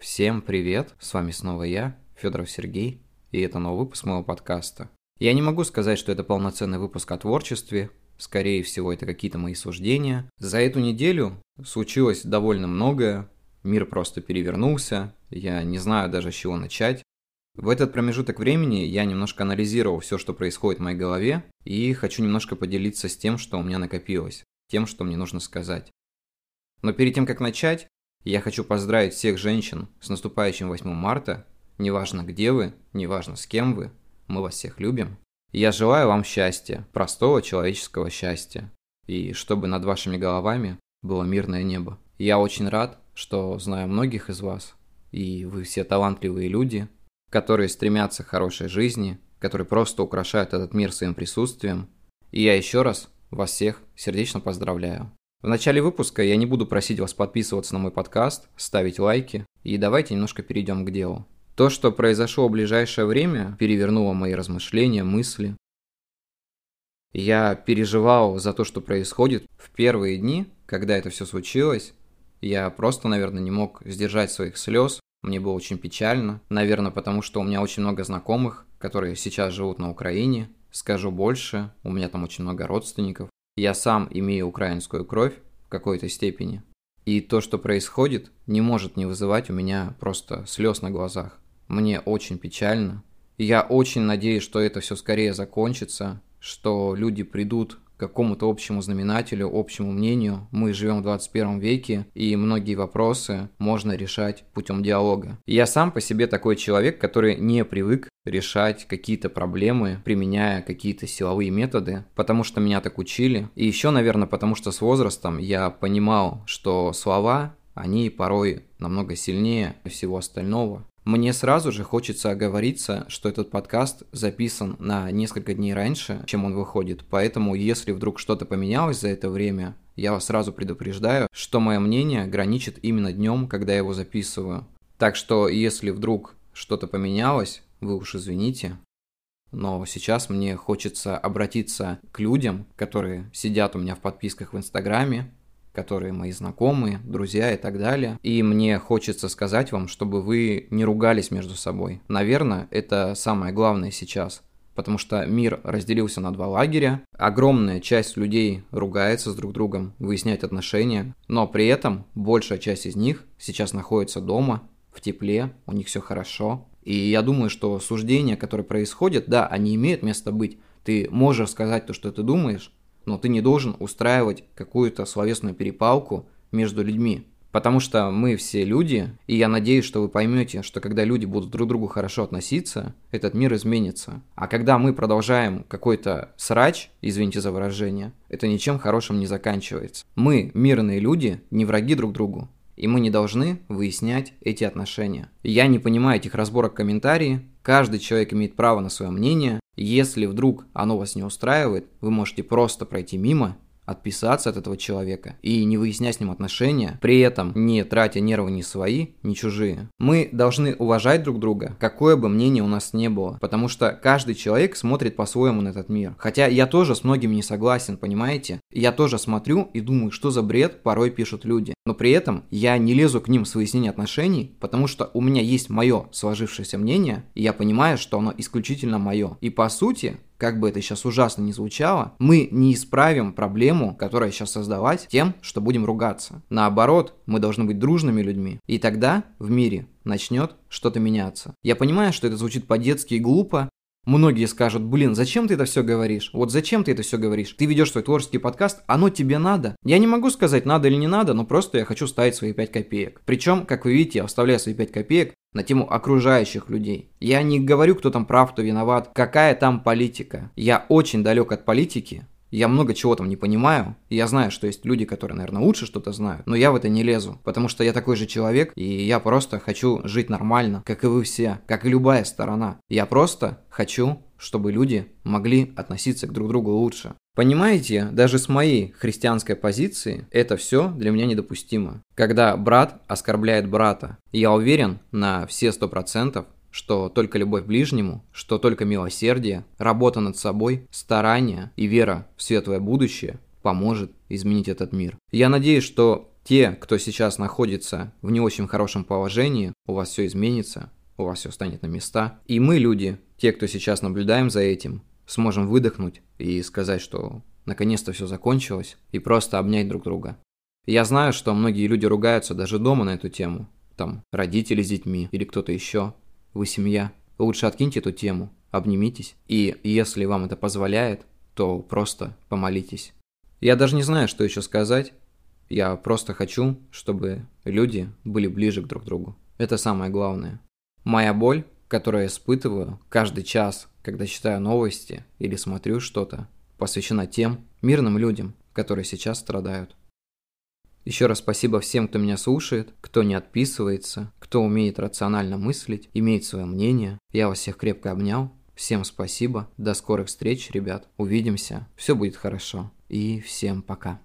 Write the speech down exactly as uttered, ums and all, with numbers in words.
Всем привет, с вами снова я, Фёдоров Сергей, и это новый выпуск моего подкаста. Я не могу сказать, что это полноценный выпуск о творчестве, скорее всего, это какие-то мои суждения. За эту неделю случилось довольно многое, мир просто перевернулся, я не знаю даже с чего начать. В этот промежуток времени я немножко анализировал все, что происходит в моей голове, и хочу немножко поделиться с тем, что у меня накопилось, тем, что мне нужно сказать. Но перед тем, как начать, я хочу поздравить всех женщин с наступающим восьмым марта. Неважно, где вы, неважно, с кем вы, мы вас всех любим. Я желаю вам счастья, простого человеческого счастья. И чтобы над вашими головами было мирное небо. Я очень рад, что знаю многих из вас. И вы все талантливые люди, которые стремятся к хорошей жизни, которые просто украшают этот мир своим присутствием. И я еще раз вас всех сердечно поздравляю. В начале выпуска я не буду просить вас подписываться на мой подкаст, ставить лайки, и давайте немножко перейдем к делу. То, что произошло в ближайшее время, перевернуло мои размышления, мысли. Я переживал за то, что происходит. В первые дни, когда это все случилось, я просто, наверное, не мог сдержать своих слез. Мне было очень печально. Наверное, потому что у меня очень много знакомых, которые сейчас живут на Украине. Скажу больше, у меня там очень много родственников. Я сам имею украинскую кровь в какой-то степени, и то, что происходит, не может не вызывать у меня просто слез на глазах. Мне очень печально, и я очень надеюсь, что это все скорее закончится, что люди придут к какому-то общему знаменателю, общему мнению. Мы живем в двадцать первом веке, и многие вопросы можно решать путем диалога. Я сам по себе такой человек, который не привык решать какие-то проблемы, применяя какие-то силовые методы, потому что меня так учили. И еще, наверное, потому что с возрастом я понимал, что слова, они порой намного сильнее всего остального. Мне сразу же хочется оговориться, что этот подкаст записан на несколько дней раньше, чем он выходит, поэтому если вдруг что-то поменялось за это время, я вас сразу предупреждаю, что мое мнение граничит именно днем, когда я его записываю. Так что если вдруг что-то поменялось, вы уж извините, но сейчас мне хочется обратиться к людям, которые сидят у меня в подписках в Инстаграме, которые мои знакомые, друзья и так далее. И мне хочется сказать вам, чтобы вы не ругались между собой. Наверное, это самое главное сейчас, потому что мир разделился на два лагеря. Огромная часть людей ругается с друг другом, выясняет отношения, но при этом большая часть из них сейчас находится дома, в тепле, у них все хорошо. И я думаю, что суждения, которые происходят, да, они имеют место быть. Ты можешь сказать то, что ты думаешь, но ты не должен устраивать какую-то словесную перепалку между людьми. Потому что мы все люди, и я надеюсь, что вы поймете, что когда люди будут друг к другу хорошо относиться, этот мир изменится. А когда мы продолжаем какой-то срач, извините за выражение, это ничем хорошим не заканчивается. Мы, мирные люди, не враги друг другу, и мы не должны выяснять эти отношения. Я не понимаю этих разборок комментарии, каждый человек имеет право на свое мнение. Если вдруг оно вас не устраивает, вы можете просто пройти мимо, отписаться от этого человека и не выяснять с ним отношения, при этом не тратя нервы ни свои, ни чужие. Мы должны уважать друг друга, какое бы мнение у нас ни было, потому что каждый человек смотрит по-своему на этот мир. Хотя я тоже с многими не согласен, понимаете? Я тоже смотрю и думаю, что за бред порой пишут люди. Но при этом я не лезу к ним с выяснения отношений, потому что у меня есть мое сложившееся мнение, и я понимаю, что оно исключительно мое. И по сути, как бы это сейчас ужасно ни звучало, мы не исправим проблему, которая сейчас создалась, тем, что будем ругаться. Наоборот, мы должны быть дружными людьми. И тогда в мире начнет что-то меняться. Я понимаю, что это звучит по-детски и глупо. Многие скажут: блин, зачем ты это все говоришь? Вот зачем ты это все говоришь? Ты ведешь свой творческий подкаст, оно тебе надо. Я не могу сказать, надо или не надо, но просто я хочу ставить свои пять копеек. Причем, как вы видите, я вставляю свои пять копеек на тему окружающих людей. Я не говорю, кто там прав, кто виноват, какая там политика. Я очень далек от политики, я много чего там не понимаю. Я знаю, что есть люди, которые, наверное, лучше что-то знают, но я в это не лезу, потому что я такой же человек, и я просто хочу жить нормально, как и вы все, как и любая сторона. Я просто хочу, чтобы люди могли относиться друг к другу лучше. Понимаете, даже с моей христианской позиции это все для меня недопустимо. Когда брат оскорбляет брата, я уверен на все сто процентов, что только любовь к ближнему, что только милосердие, работа над собой, старание и вера в светлое будущее поможет изменить этот мир. Я надеюсь, что те, кто сейчас находится в не очень хорошем положении, у вас все изменится, у вас все станет на места. И мы, люди, те, кто сейчас наблюдаем за этим, сможем выдохнуть и сказать, что наконец-то все закончилось, и просто обнять друг друга. Я знаю, что многие люди ругаются даже дома на эту тему. Там родители с детьми или кто-то еще. Вы семья. Лучше откиньте эту тему, обнимитесь. И если вам это позволяет, то просто помолитесь. Я даже не знаю, что еще сказать. Я просто хочу, чтобы люди были ближе к друг другу. Это самое главное. Моя боль, которую я испытываю каждый час, когда читаю новости или смотрю что-то, посвящена тем мирным людям, которые сейчас страдают. Еще раз спасибо всем, кто меня слушает, кто не отписывается, кто умеет рационально мыслить, имеет свое мнение. Я вас всех крепко обнял. Всем спасибо. До скорых встреч, ребят. Увидимся. Все будет хорошо. И всем пока.